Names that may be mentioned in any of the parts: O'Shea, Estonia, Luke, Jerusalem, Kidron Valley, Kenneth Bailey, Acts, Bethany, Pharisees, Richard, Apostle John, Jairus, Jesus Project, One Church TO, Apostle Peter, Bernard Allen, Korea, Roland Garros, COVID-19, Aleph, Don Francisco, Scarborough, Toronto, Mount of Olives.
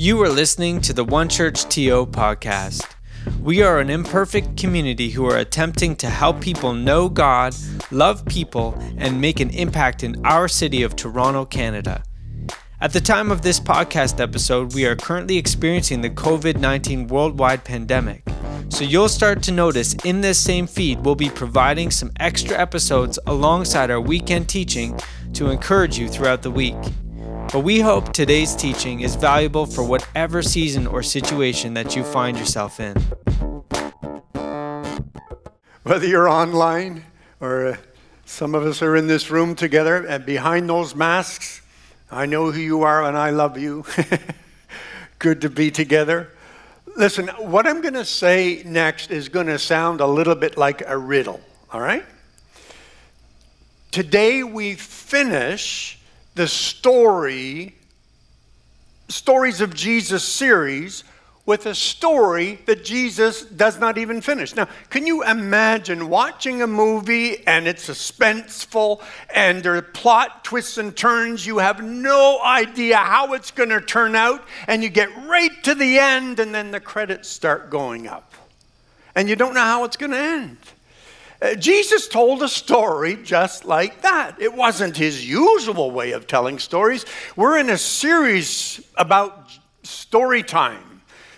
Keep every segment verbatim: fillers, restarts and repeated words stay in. You are listening to the One Church T O podcast. We are an imperfect community who are attempting to help people know God, love people, and make an impact in our city of Toronto, Canada. At the time of this podcast episode, we are currently experiencing the covid nineteen worldwide pandemic. So you'll start to notice in this same feed, we'll be providing some extra episodes alongside our weekend teaching to encourage you throughout the week. But we hope today's teaching is valuable for whatever season or situation that you find yourself in. Whether you're online or uh, some of us are in this room together and behind those masks, I know who you are and I love you. Good to be together. Listen, what I'm going to say next is going to sound a little bit like a riddle, all right? Today we finish the story, Stories of Jesus series with a story that Jesus does not even finish. Now, can you imagine watching a movie and it's suspenseful and there are plot twists and turns? You have no idea how it's going to turn out and you get right to the end and then the credits start going up and you don't know how it's going to end. Jesus told a story just like that. It wasn't his usual way of telling stories. We're in a series about story time.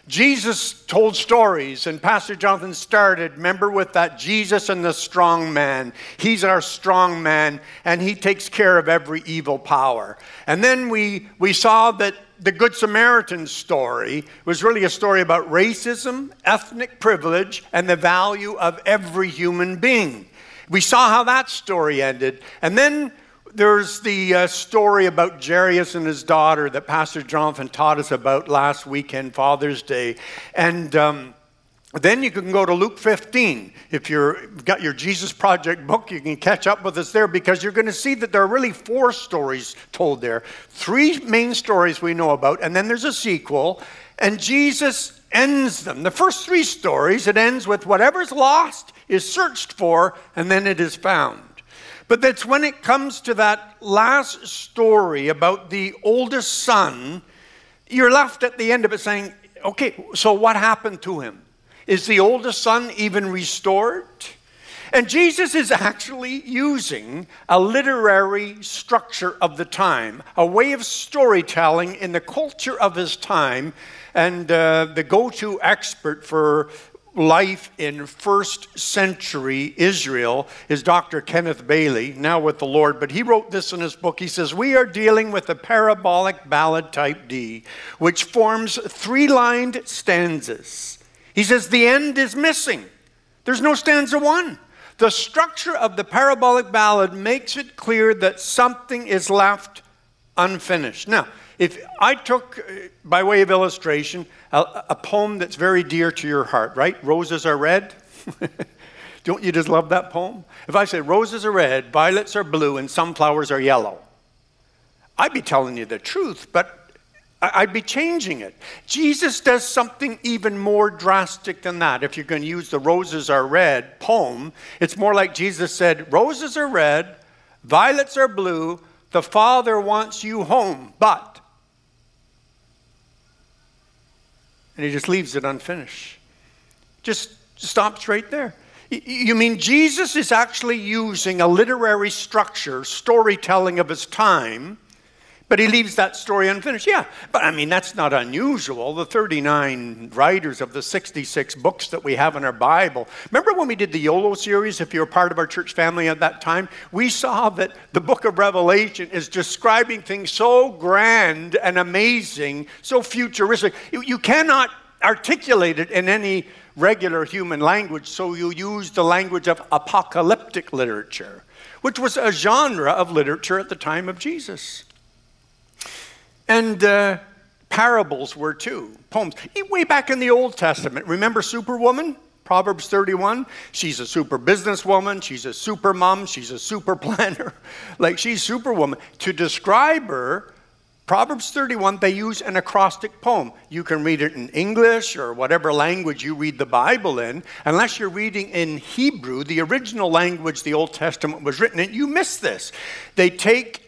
Jesus told stories, and Pastor Jonathan started, remember, with that Jesus and the strong man. He's our strong man, and he takes care of every evil power. And then we, we saw that the Good Samaritan story was really a story about racism, ethnic privilege, and the value of every human being. We saw how that story ended. And then there's the uh, story about Jairus and his daughter that Pastor Jonathan taught us about last weekend, Father's Day. And um, then you can go to Luke fifteen. If you've got your Jesus Project book, you can catch up with us there because you're going to see that there are really four stories told there. Three main stories we know about, and then there's a sequel. And Jesus ends them. The first three stories, it ends with whatever's lost is searched for, and then it is found. But that's when it comes to that last story about the oldest son, you're left at the end of it saying, okay, so what happened to him? Is the oldest son even restored? And Jesus is actually using a literary structure of the time, a way of storytelling in the culture of his time, and uh, the go-to expert for life in first century Israel is Doctor Kenneth Bailey, now with the Lord, but he wrote this in his book. He says, we are dealing with a parabolic ballad type D, which forms three-lined stanzas. He says, the end is missing. There's no stanza one. The structure of the parabolic ballad makes it clear that something is left unfinished. Now, if I took, by way of illustration, a, a poem that's very dear to your heart, right? Roses Are Red. Don't you just love that poem? If I say roses are red, violets are blue, and sunflowers are yellow, I'd be telling you the truth, but I'd be changing it. Jesus does something even more drastic than that. If you're going to use the Roses Are Red poem, it's more like Jesus said, roses are red, violets are blue, the Father wants you home, but and he just leaves it unfinished. Just stops right there. You mean Jesus is actually using a literary structure, storytelling of his time, but he leaves that story unfinished? Yeah, but I mean, that's not unusual. The thirty-nine writers of the sixty-six books that we have in our Bible. Remember when we did the YOLO series, if you were part of our church family at that time? We saw that the book of Revelation is describing things so grand and amazing, so futuristic. You cannot articulate it in any regular human language, so you use the language of apocalyptic literature, which was a genre of literature at the time of Jesus. And uh, parables were too, poems. Way back in the Old Testament, remember Superwoman? Proverbs thirty-one? She's a super businesswoman, she's a super mom, she's a super planner. Like, she's Superwoman. To describe her, Proverbs thirty-one, they use an acrostic poem. You can read it in English or whatever language you read the Bible in. Unless you're reading in Hebrew, the original language the Old Testament was written in, you miss this. They take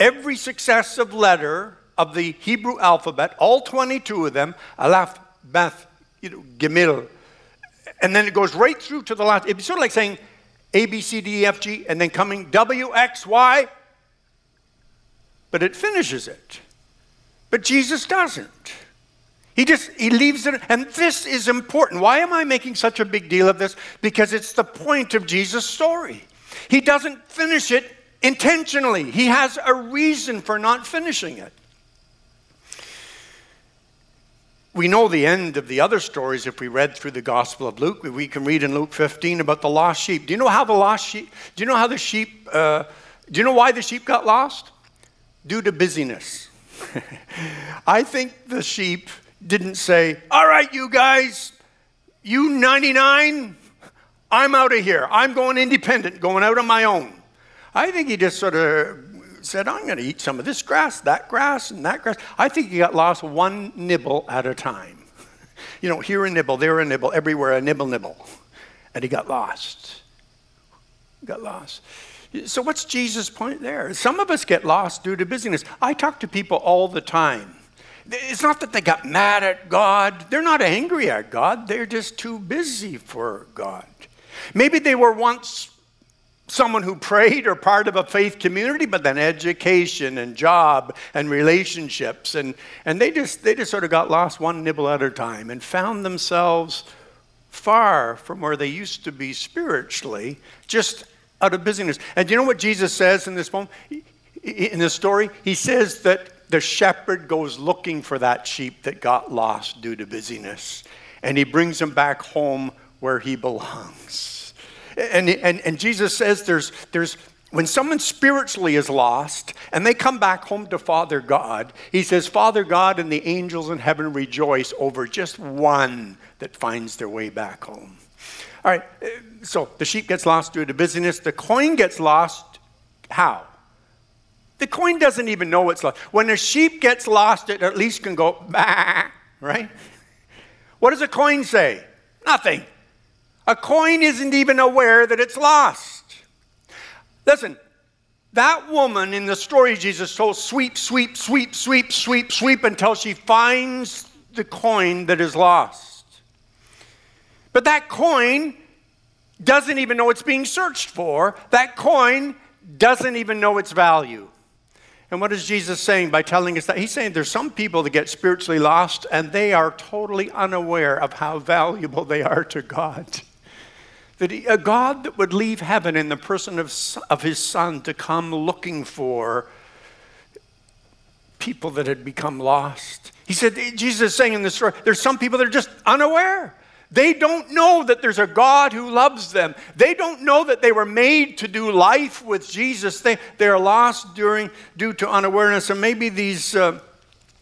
every successive letter of the Hebrew alphabet, all twenty-two of them, Aleph, Beth, you know, Gemil, and then it goes right through to the last. It'd be sort of like saying A, B, C, D, E, F, G, and then coming W, X, Y, but it finishes it. But Jesus doesn't. He just, he leaves it, and this is important. Why am I making such a big deal of this? Because it's the point of Jesus' story. He doesn't finish it intentionally. He has a reason for not finishing it. We know the end of the other stories if we read through the Gospel of Luke. We can read in Luke fifteen about the lost sheep. Do you know how the lost sheep, do you know how the sheep, uh, do you know why the sheep got lost? Due to busyness. I think the sheep didn't say, all right, you guys, you ninety-nine, I'm out of here. I'm going independent, going out on my own. I think he just sort of said, I'm going to eat some of this grass, that grass, and that grass. I think he got lost one nibble at a time. You know, here a nibble, there a nibble, everywhere a nibble, nibble. And he got lost. Got lost. So what's Jesus' point there? Some of us get lost due to busyness. I talk to people all the time. It's not that they got mad at God. They're not angry at God. They're just too busy for God. Maybe they were once someone who prayed or part of a faith community, but then education and job and relationships. And, and they just they just sort of got lost one nibble at a time and found themselves far from where they used to be spiritually, just out of busyness. And do you know what Jesus says in this poem, in this story? He says that the shepherd goes looking for that sheep that got lost due to busyness, and he brings him back home where he belongs. And, and, and Jesus says there's there's when someone spiritually is lost and they come back home to Father God, he says, Father God and the angels in heaven rejoice over just one that finds their way back home. All right, so the sheep gets lost due to busyness. The coin gets lost. How? The coin doesn't even know it's lost. When a sheep gets lost, it at least can go, bah, right? What does a coin say? Nothing. A coin isn't even aware that it's lost. Listen, that woman in the story Jesus told, sweep, sweep, sweep, sweep, sweep, sweep, until she finds the coin that is lost. But that coin doesn't even know it's being searched for. That coin doesn't even know its value. And what is Jesus saying by telling us that? He's saying there's some people that get spiritually lost and they are totally unaware of how valuable they are to God. That he, a God that would leave heaven in the person of, of his son to come looking for people that had become lost. He said, Jesus is saying in this story, there's some people that are just unaware. They don't know that there's a God who loves them. They don't know that they were made to do life with Jesus. They, they're lost during due to unawareness. And maybe these uh,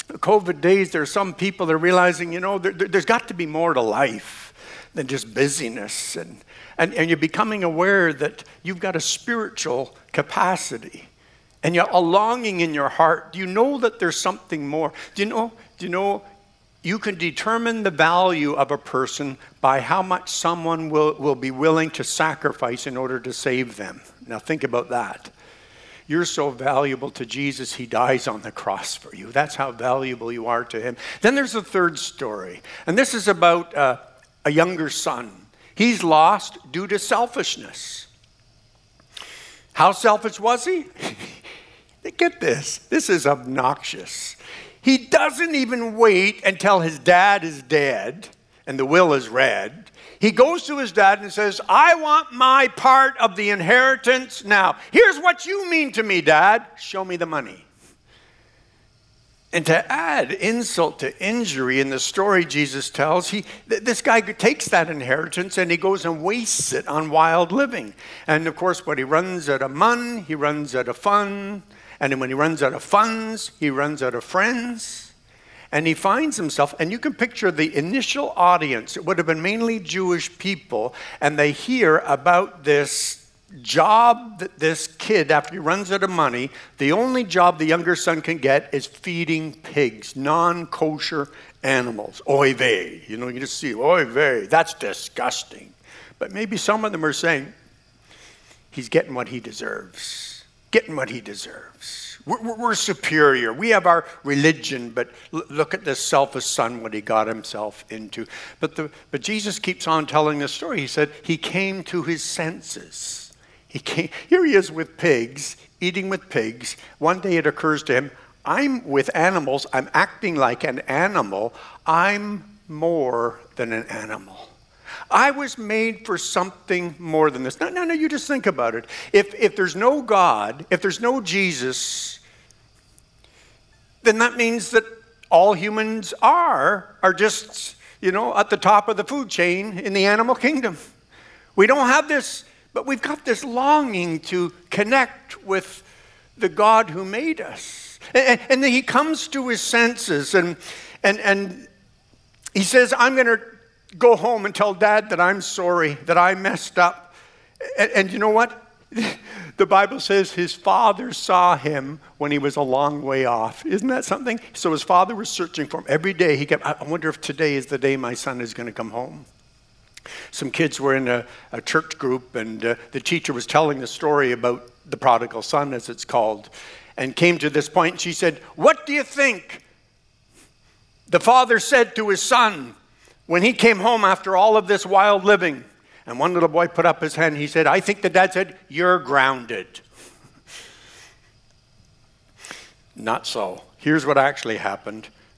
COVID days, there are some people that are realizing, you know, there, there's got to be more to life than just busyness. And, and, and you're becoming aware that you've got a spiritual capacity. And you're a longing in your heart. Do you know that there's something more? Do you know? Do you know? You can determine the value of a person by how much someone will, will be willing to sacrifice in order to save them. Now think about that. You're so valuable to Jesus, he dies on the cross for you. That's how valuable you are to him. Then there's a third story, and this is about uh, a younger son. He's lost due to selfishness. How selfish was he? Get this. This is obnoxious. He doesn't even wait until his dad is dead and the will is read. He goes to his dad and says, I want my part of the inheritance now. Here's what you mean to me, Dad. Show me the money. And to add insult to injury in the story Jesus tells, he th- this guy takes that inheritance and he goes and wastes it on wild living. And of course, when he runs out of money, he runs out of fun. And then when he runs out of funds, he runs out of friends, and he finds himself, and you can picture the initial audience. It would have been mainly Jewish people, and they hear about this job that this kid, after he runs out of money, the only job the younger son can get is feeding pigs, non-kosher animals. Oy vey, you know, you just see, oy vey, that's disgusting. But maybe some of them are saying, he's getting what he deserves. Getting what he deserves. We're, we're superior. We have our religion, but look at this selfish son, what he got himself into. But the, but Jesus keeps on telling this story. He said he came to his senses. He came. Here he is with pigs, eating with pigs. One day it occurs to him, I'm with animals. I'm acting like an animal. I'm more than an animal. I was made for something more than this. No, no, no, you just think about it. If if there's no God, if there's no Jesus, then that means that all humans are, are just, you know, at the top of the food chain in the animal kingdom. We don't have this, but we've got this longing to connect with the God who made us. And, and then he comes to his senses and and and he says, I'm going to go home and tell Dad that I'm sorry, that I messed up. And, and you know what? The Bible says his father saw him when he was a long way off. Isn't that something? So his father was searching for him. Every day he kept, I wonder if today is the day my son is going to come home. Some kids were in a, a church group, and uh, the teacher was telling the story about the prodigal son, as it's called, and came to this point, and she said, what do you think the father said to his son when he came home after all of this wild living? And one little boy put up his hand. He said, I think the dad said, you're grounded. Not so. Here's what actually happened.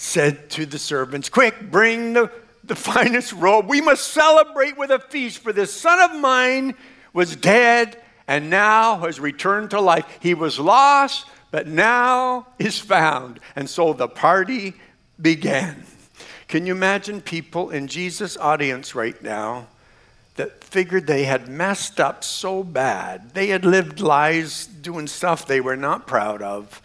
said to the servants, quick, bring the, the finest robe. We must celebrate with a feast, for this son of mine was dead and now has returned to life. He was lost, but now is found. And so the party began. Can you imagine people in Jesus' audience right now that figured they had messed up so bad? They had lived lives doing stuff they were not proud of.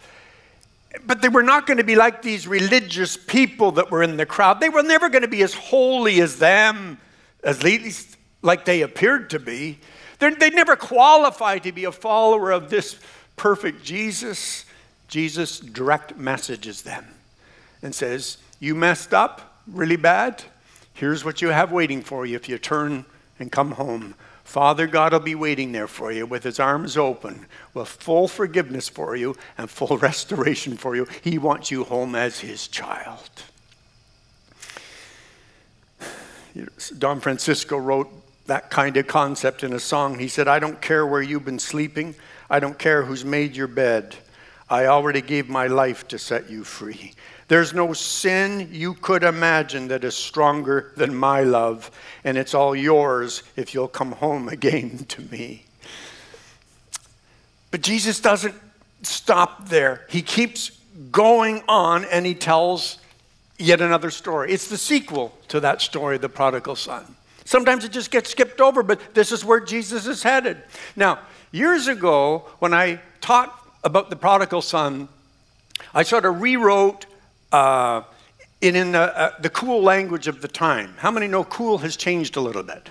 But they were not going to be like these religious people that were in the crowd. They were never going to be as holy as them, at least like they appeared to be. They're, they'd never qualify to be a follower of this perfect Jesus. Jesus direct messages them and says, you messed up really bad. Here's what you have waiting for you if you turn and come home. Father God will be waiting there for you with his arms open, with full forgiveness for you and full restoration for you. He wants you home as his child. Don Francisco wrote that kind of concept in a song. He said, I don't care where you've been sleeping. I don't care who's made your bed. I already gave my life to set you free. There's no sin you could imagine that is stronger than my love, and it's all yours if you'll come home again to me. But Jesus doesn't stop there. He keeps going on, and he tells yet another story. It's the sequel to that story of the prodigal son. Sometimes it just gets skipped over, but this is where Jesus is headed. Now, years ago, when I taught about the prodigal son, I sort of rewrote Uh, in, in the, uh, the cool language of the time. How many know cool has changed a little bit?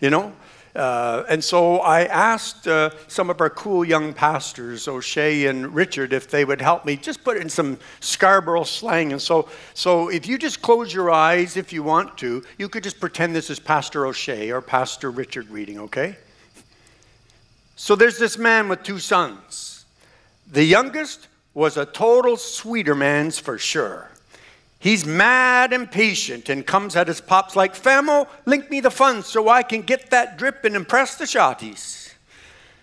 You know? Uh, and so I asked uh, some of our cool young pastors, O'Shea and Richard, if they would help me just put in some Scarborough slang. And so, so if you just close your eyes if you want to, you could just pretend this is Pastor O'Shea or Pastor Richard reading, okay? So there's this man with two sons. The youngest was a total sweeter man's for sure. He's mad and patient and comes at his pops like, Famo, link me the funds so I can get that drip and impress the shotties.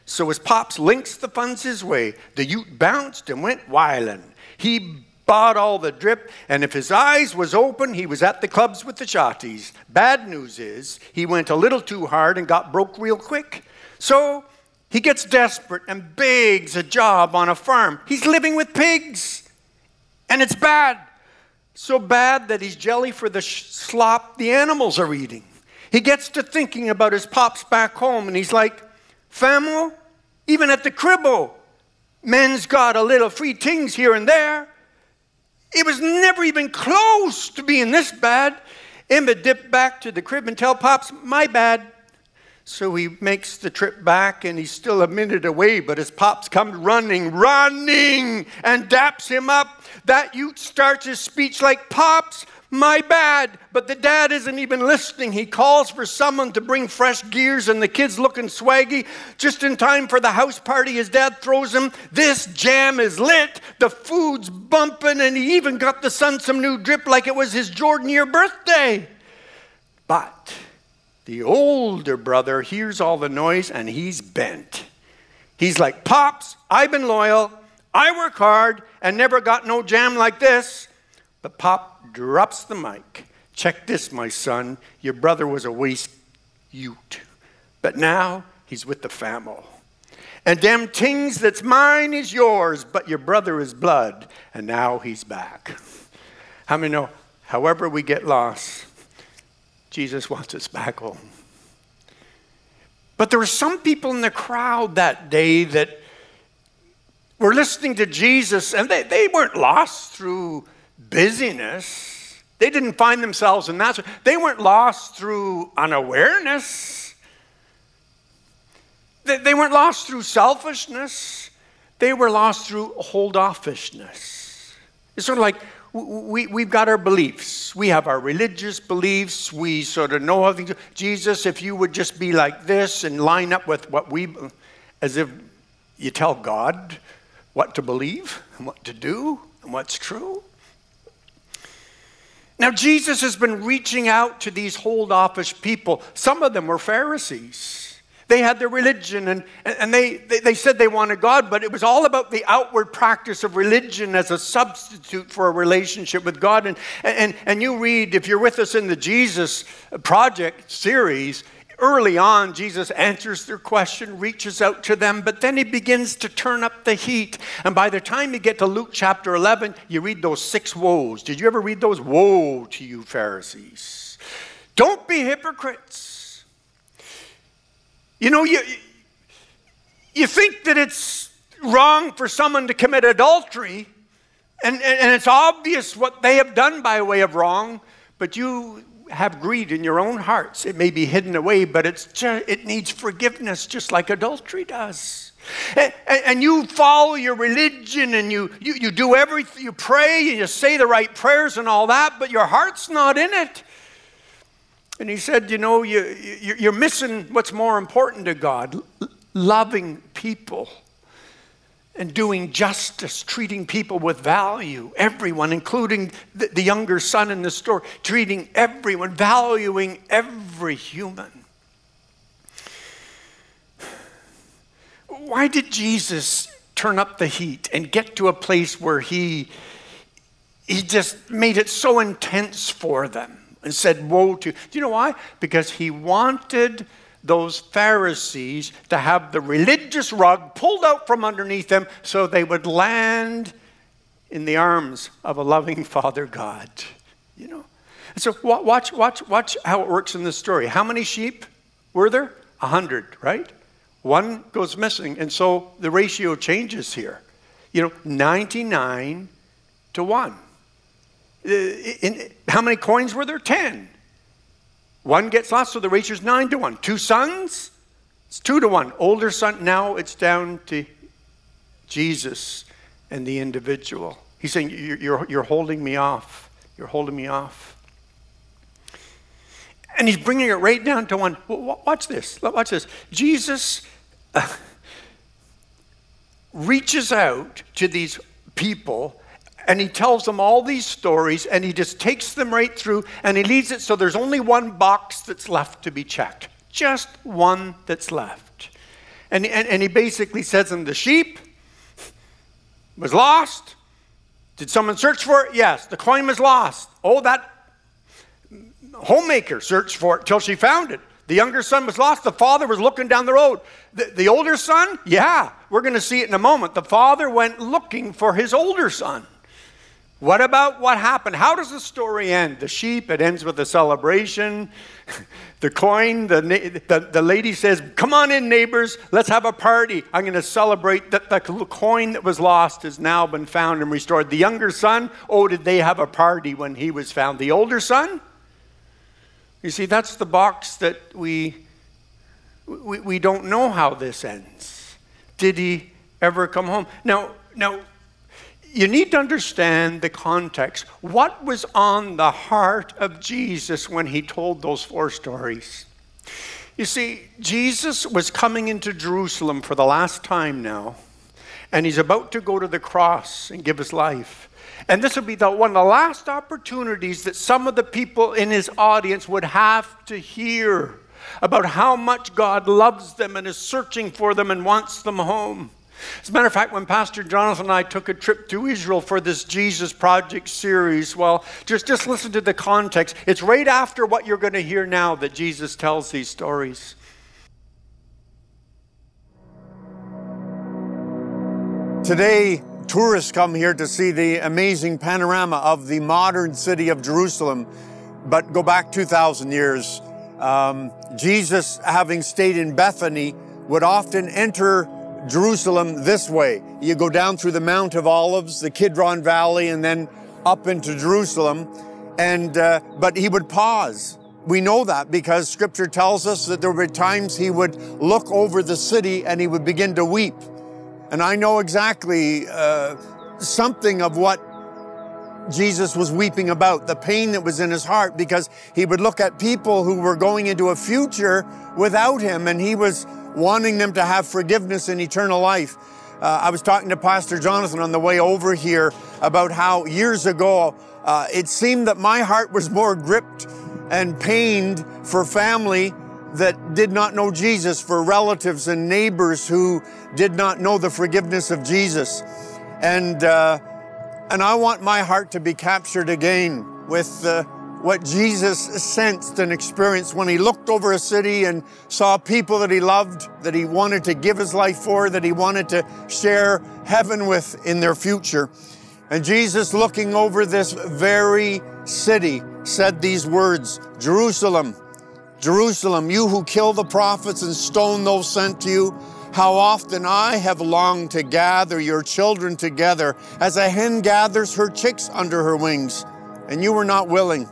So his pops links the funds his way. The ute bounced and went wildin'. He bought all the drip, and if his eyes was open, he was at the clubs with the shotties. Bad news is he went a little too hard and got broke real quick. So he gets desperate and begs a job on a farm. He's living with pigs, and it's bad. So bad that he's jelly for the sh- slop the animals are eating. He gets to thinking about his pops back home, and he's like, Famo, even at the cribbo, men's got a little free things here and there. It was never even close to being this bad. Emma dipped back to the crib and tell Pops, my bad. So he makes the trip back, and he's still a minute away, but his Pops comes running, running, and daps him up. That youth starts his speech like, Pops, my bad. But the dad isn't even listening. He calls for someone to bring fresh gears, and the kid's looking swaggy. Just in time for the house party, his dad throws him. This jam is lit. The food's bumping, and he even got the son some new drip like it was his Jordan year birthday. But the older brother hears all the noise, and he's bent. He's like, Pops, I've been loyal. I work hard and never got no jam like this. But Pop drops the mic. Check this, my son. Your brother was a waste ute. But now he's with the famo. And them things that's mine is yours, but your brother is blood. And now he's back. How many know, however we get lost, Jesus wants us back home. But there were some people in the crowd that day that were listening to Jesus, and they, they weren't lost through busyness. They didn't find themselves in that. They weren't lost through unawareness. They, they weren't lost through selfishness. They were lost through hold-offishness. It's sort of like we, we've got our beliefs. We have our religious beliefs. We sort of know how things. Jesus, if you would just be like this and line up with what we, as if you tell God what to believe and what to do and what's true. Now, Jesus has been reaching out to these hold-offish people. Some of them were Pharisees. They had their religion, and, and they, they, they said they wanted God, but it was all about the outward practice of religion as a substitute for a relationship with God. And, and, and you read, if you're with us in the Jesus Project series, early on, Jesus answers their question, reaches out to them, but then he begins to turn up the heat. And by the time you get to Luke chapter eleven, you read those six woes. Did you ever read those? Woe to you, Pharisees. Don't be hypocrites. You know, you, you think that it's wrong for someone to commit adultery, and, and, and it's obvious what they have done by way of wrong, but you have greed in your own hearts. It may be hidden away, but it's just, it needs forgiveness just like adultery does. And, and you follow your religion, and you, you, you do everything, you pray, and you say the right prayers and all that, but your heart's not in it. And he said, you know, you, you, you're missing what's more important to God, loving people and doing justice, treating people with value, everyone, including the, the younger son in the story, treating everyone, valuing every human. Why did Jesus turn up the heat and get to a place where he, he just made it so intense for them and said, woe to you? Do you know why? Because he wanted those Pharisees to have the religious rug pulled out from underneath them so they would land in the arms of a loving Father God, you know. And so watch, watch, watch how it works in this story. How many sheep were there? A hundred, right? One goes missing, and so the ratio changes here. You know, ninety-nine to one. In, how many coins were there? Ten. One gets lost, so the ratio's nine to one. Two sons, it's two to one. Older son, now it's down to Jesus and the individual. He's saying, you're, you're holding me off. You're holding me off. And he's bringing it right down to one. Watch this. Watch this. Jesus uh, reaches out to these people, and he tells them all these stories, and he just takes them right through, and he leaves it so there's only one box that's left to be checked. Just one that's left. And, and, and he basically says to them, the sheep was lost. Did someone search for it? Yes. The coin was lost. Oh, that homemaker searched for it till she found it. The younger son was lost. The father was looking down the road. The, the older son? Yeah. We're going to see it in a moment. The father went looking for his older son. What about what happened? How does the story end? The sheep, it ends with a celebration. The coin, the, the the lady says, come on in, neighbors, let's have a party. I'm going to celebrate that the coin that was lost has now been found and restored. The younger son, oh, did they have a party when he was found? The older son? You see, that's the box that we we, we don't know how this ends. Did he ever come home? Now, now, you need to understand the context. What was on the heart of Jesus when he told those four stories? You see, Jesus was coming into Jerusalem for the last time now, and he's about to go to the cross and give his life. And this would be the one of the last opportunities that some of the people in his audience would have to hear about how much God loves them and is searching for them and wants them home. As a matter of fact, when Pastor Jonathan and I took a trip to Israel for this Jesus Project series, well, just, just listen to the context. It's right after what you're going to hear now that Jesus tells these stories. Today, tourists come here to see the amazing panorama of the modern city of Jerusalem. But go back two thousand years, um, Jesus, having stayed in Bethany, would often enter Jerusalem this way. You go down through the Mount of Olives, the Kidron Valley, and then up into Jerusalem. And uh, but he would pause. We know that because Scripture tells us that there were times he would look over the city and he would begin to weep. And I know exactly uh, something of what Jesus was weeping about, the pain that was in his heart, because he would look at people who were going into a future without him, and he was wanting them to have forgiveness and eternal life. Uh, I was talking to Pastor Jonathan on the way over here about how years ago, uh, it seemed that my heart was more gripped and pained for family that did not know Jesus, for relatives and neighbors who did not know the forgiveness of Jesus. And uh, and I want my heart to be captured again with uh, what Jesus sensed and experienced when he looked over a city and saw people that he loved, that he wanted to give his life for, that he wanted to share heaven with in their future. And Jesus, looking over this very city, said these words, Jerusalem, Jerusalem, you who kill the prophets and stone those sent to you, how often I have longed to gather your children together as a hen gathers her chicks under her wings, and you were not willing.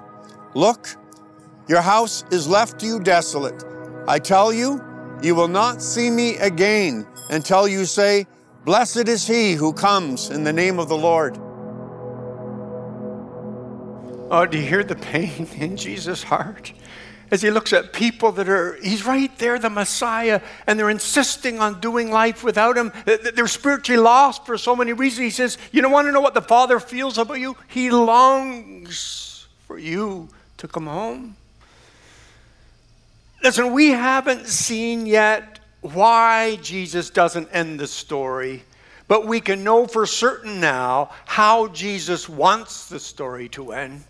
Look, your house is left to you desolate. I tell you, you will not see me again until you say, blessed is he who comes in the name of the Lord. Oh, do you hear the pain in Jesus' heart? As he looks at people that are, he's right there, the Messiah, and they're insisting on doing life without him. They're spiritually lost for so many reasons. He says, you don't want to know what the Father feels about you? He longs for you to come home. Listen, we haven't seen yet why Jesus doesn't end the story, but we can know for certain now how Jesus wants the story to end.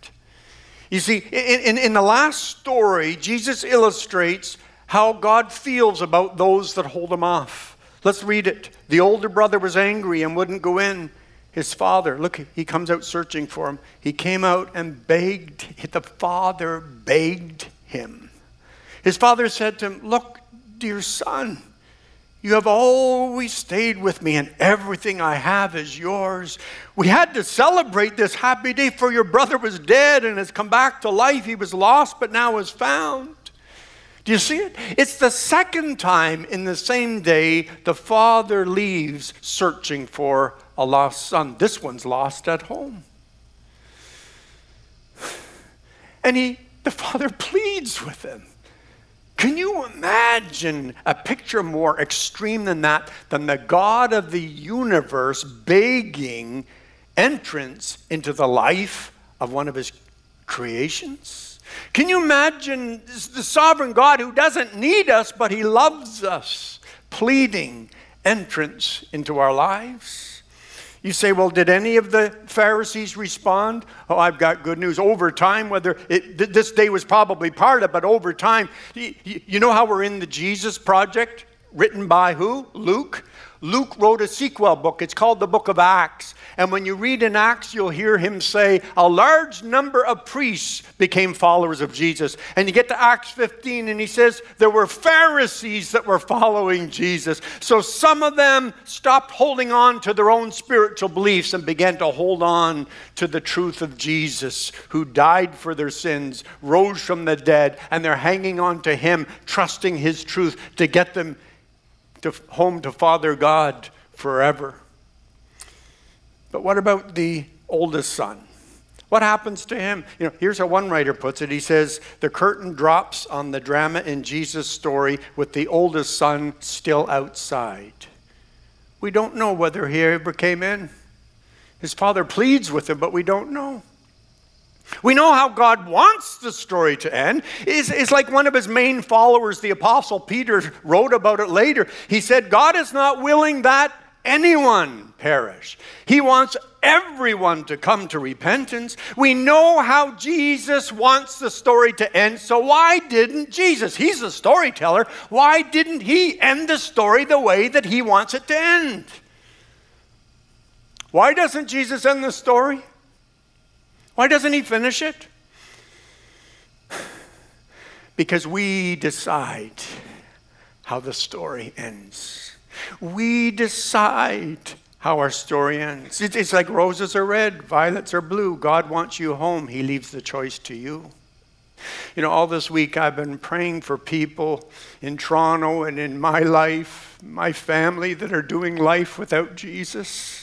You see, in, in, in the last story, Jesus illustrates how God feels about those that hold him off. Let's read it. The older brother was angry and wouldn't go in. His father, look, he comes out searching for him. He came out and begged, the father begged him. His father said to him, look, dear son, you have always stayed with me and everything I have is yours. We had to celebrate this happy day, for your brother was dead and has come back to life. He was lost, but now is found. Do you see it? It's the second time in the same day the father leaves searching for a lost son. This one's lost at home. And he, the father pleads with him. Can you imagine a picture more extreme than that, than the God of the universe begging entrance into the life of one of his creations? Can you imagine the sovereign God, who doesn't need us, but he loves us, pleading entrance into our lives? You say, well, did any of the Pharisees respond? Oh, I've got good news. Over time, whether it, this day was probably part of it, but over time, you know how we're in the Jesus Project, written by who? Luke. Luke wrote a sequel book. It's called the Book of Acts. And when you read in Acts, you'll hear him say, a large number of priests became followers of Jesus. And you get to Acts fifteen, and he says there were Pharisees that were following Jesus. So some of them stopped holding on to their own spiritual beliefs and began to hold on to the truth of Jesus, who died for their sins, rose from the dead, and they're hanging on to him, trusting his truth to get them to home to Father God forever. But what about the oldest son? What happens to him? You know, here's how one writer puts it. He says, the curtain drops on the drama in Jesus' story with the oldest son still outside. We don't know whether he ever came in. His father pleads with him, but we don't know. We know how God wants the story to end. It's, it's like one of his main followers, the Apostle Peter, wrote about it later. He said, God is not willing that anyone perish. He wants everyone to come to repentance. We know how Jesus wants the story to end. So why didn't Jesus? He's the storyteller. Why didn't he end the story the way that he wants it to end? Why doesn't Jesus end the story? Why doesn't he finish it? Because we decide how the story ends. We decide how our story ends. It's like roses are red, violets are blue. God wants you home. He leaves the choice to you. You know, all this week I've been praying for people in Toronto and in my life, my family, that are doing life without Jesus.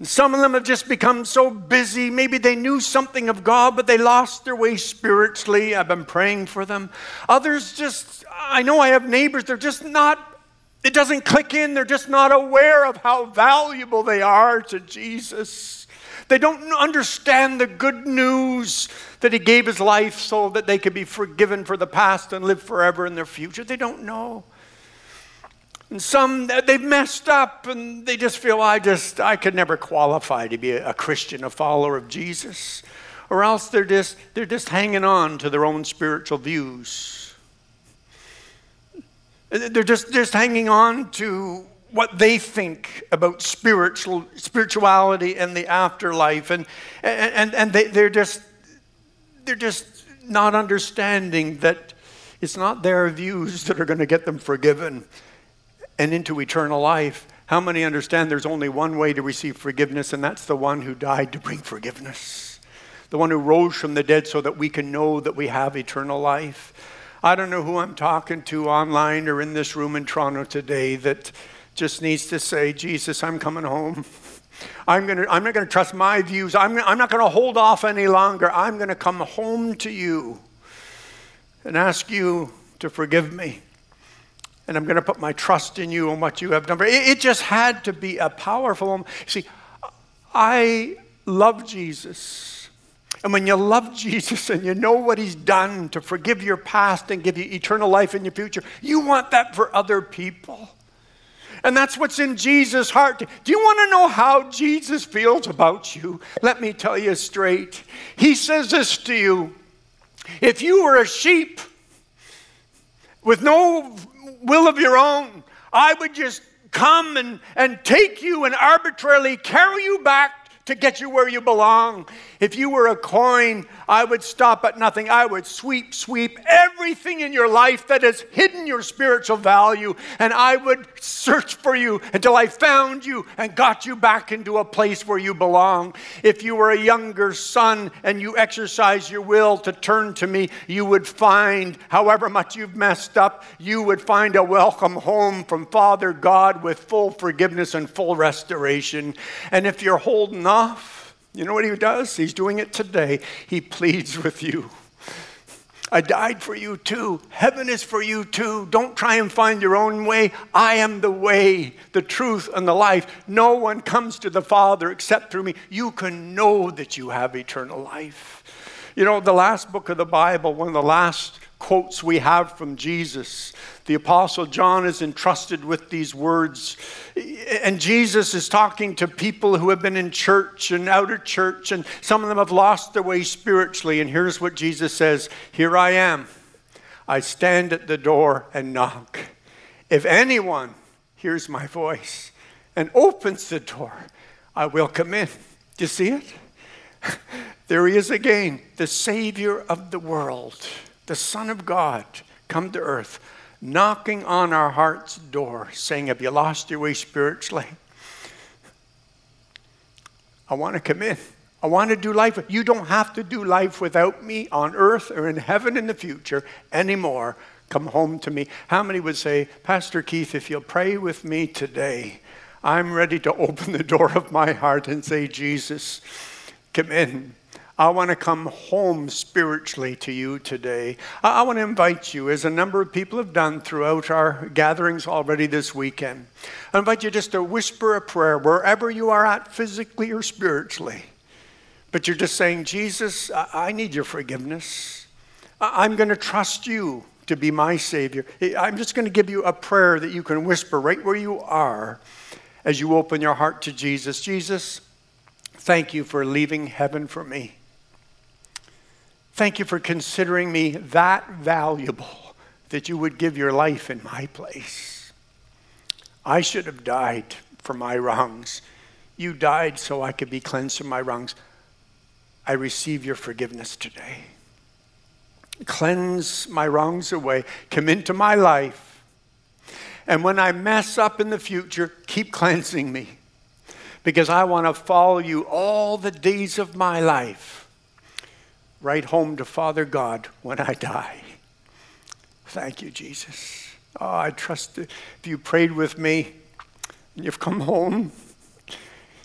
And some of them have just become so busy. Maybe they knew something of God, but they lost their way spiritually. I've been praying for them. Others just, I know I have neighbors, they're just not, it doesn't click in. They're just not aware of how valuable they are to Jesus. They don't understand the good news that he gave his life so that they could be forgiven for the past and live forever in their future. They don't know. And some, they've messed up and they just feel, I just, I could never qualify to be a Christian, a follower of Jesus. Or else they're just, they're just hanging on to their own spiritual views. They're just, just hanging on to what they think about spiritual, spirituality and the afterlife. And, and, and they, they're just, they're just not understanding that it's not their views that are going to get them forgiven and into eternal life. How many understand there's only one way to receive forgiveness, and that's the one who died to bring forgiveness, the one who rose from the dead so that we can know that we have eternal life? I don't know who I'm talking to online or in this room in Toronto today that just needs to say, Jesus, I'm coming home. I'm gonna, I'm not going to trust my views. I'm, I'm not going to hold off any longer. I'm going to come home to you and ask you to forgive me. And I'm going to put my trust in you and what you have done. It, it just had to be a powerful moment. See, I love Jesus. And when you love Jesus and you know what he's done to forgive your past and give you eternal life in your future, you want that for other people. And that's what's in Jesus' heart. Do you want to know how Jesus feels about you? Let me tell you straight. He says this to you. If you were a sheep with no will of your own, I would just come and, and take you and arbitrarily carry you back to get you where you belong. If you were a coin, I would stop at nothing. I would sweep, sweep everything in your life that has hidden your spiritual value, and I would search for you until I found you and got you back into a place where you belong. If you were a younger son and you exercise your will to turn to me, you would find, however much you've messed up, you would find a welcome home from Father God with full forgiveness and full restoration. And if you're holding on, you know what he does? He's doing it today. He pleads with you. I died for you too. Heaven is for you too. Don't try and find your own way. I am the way, the truth, and the life. No one comes to the Father except through me. You can know that you have eternal life. You know, the last book of the Bible, one of the last quotes we have from Jesus, the Apostle John is entrusted with these words. And Jesus is talking to people who have been in church and outer church, and some of them have lost their way spiritually. And here's what Jesus says, here I am. I stand at the door and knock. If anyone hears my voice and opens the door, I will come in. Do you see it? There he is again, the Savior of the world, the Son of God, come to earth, knocking on our heart's door, saying, have you lost your way spiritually? I want to come in. I want to do life. You don't have to do life without me on earth or in heaven in the future anymore. Come home to me. How many would say, Pastor Keith, if you'll pray with me today, I'm ready to open the door of my heart and say, Jesus, come in. I want to come home spiritually to you today. I want to invite you, as a number of people have done throughout our gatherings already this weekend, I invite you just to whisper a prayer wherever you are at physically or spiritually. But you're just saying, Jesus, I need your forgiveness. I'm going to trust you to be my Savior. I'm just going to give you a prayer that you can whisper right where you are as you open your heart to Jesus. Jesus, thank you for leaving heaven for me. Thank you for considering me that valuable that you would give your life in my place. I should have died for my wrongs. You died so I could be cleansed from my wrongs. I receive your forgiveness today. Cleanse my wrongs away. Come into my life. And when I mess up in the future, keep cleansing me, because I want to follow you all the days of my life, right home to Father God when I die. Thank you, Jesus. Oh, I trust if you prayed with me and you've come home,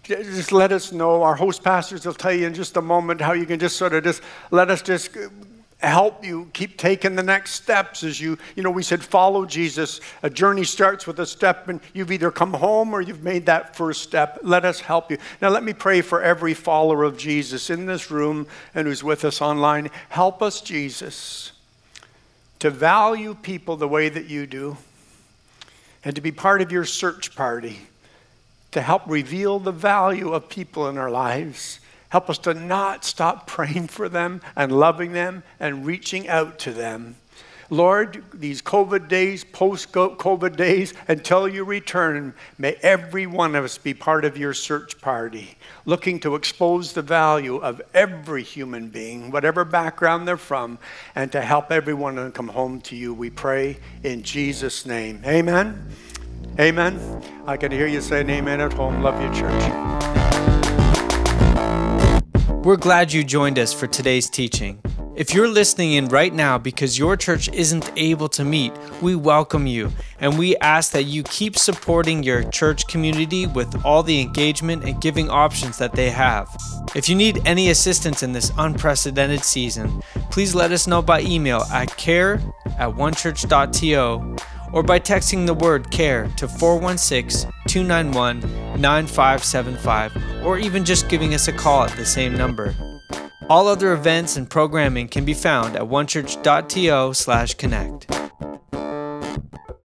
just let us know. Our host pastors will tell you in just a moment how you can just sort of just let us just help you keep taking the next steps as you, you know, we said follow Jesus. A journey starts with a step, and you've either come home or you've made that first step. Let us help you. Now let me pray for every follower of Jesus in this room and who's with us online. Help us, Jesus, to value people the way that you do and to be part of your search party to help reveal the value of people in our lives. Help us to not stop praying for them and loving them and reaching out to them. Lord, these COVID days, post-COVID days, until you return, may every one of us be part of your search party, looking to expose the value of every human being, whatever background they're from, and to help everyone come home to you, we pray in Jesus' name. Amen. Amen. I can hear you saying amen at home. Love you, church. We're glad you joined us for today's teaching. If you're listening in right now because your church isn't able to meet, we welcome you, and we ask that you keep supporting your church community with all the engagement and giving options that they have. If you need any assistance in this unprecedented season, please let us know by email at care at one church dot to or by texting the word CARE to four one six, two nine one, nine five seven five, or even just giving us a call at the same number. All other events and programming can be found at one church dot to slash connect.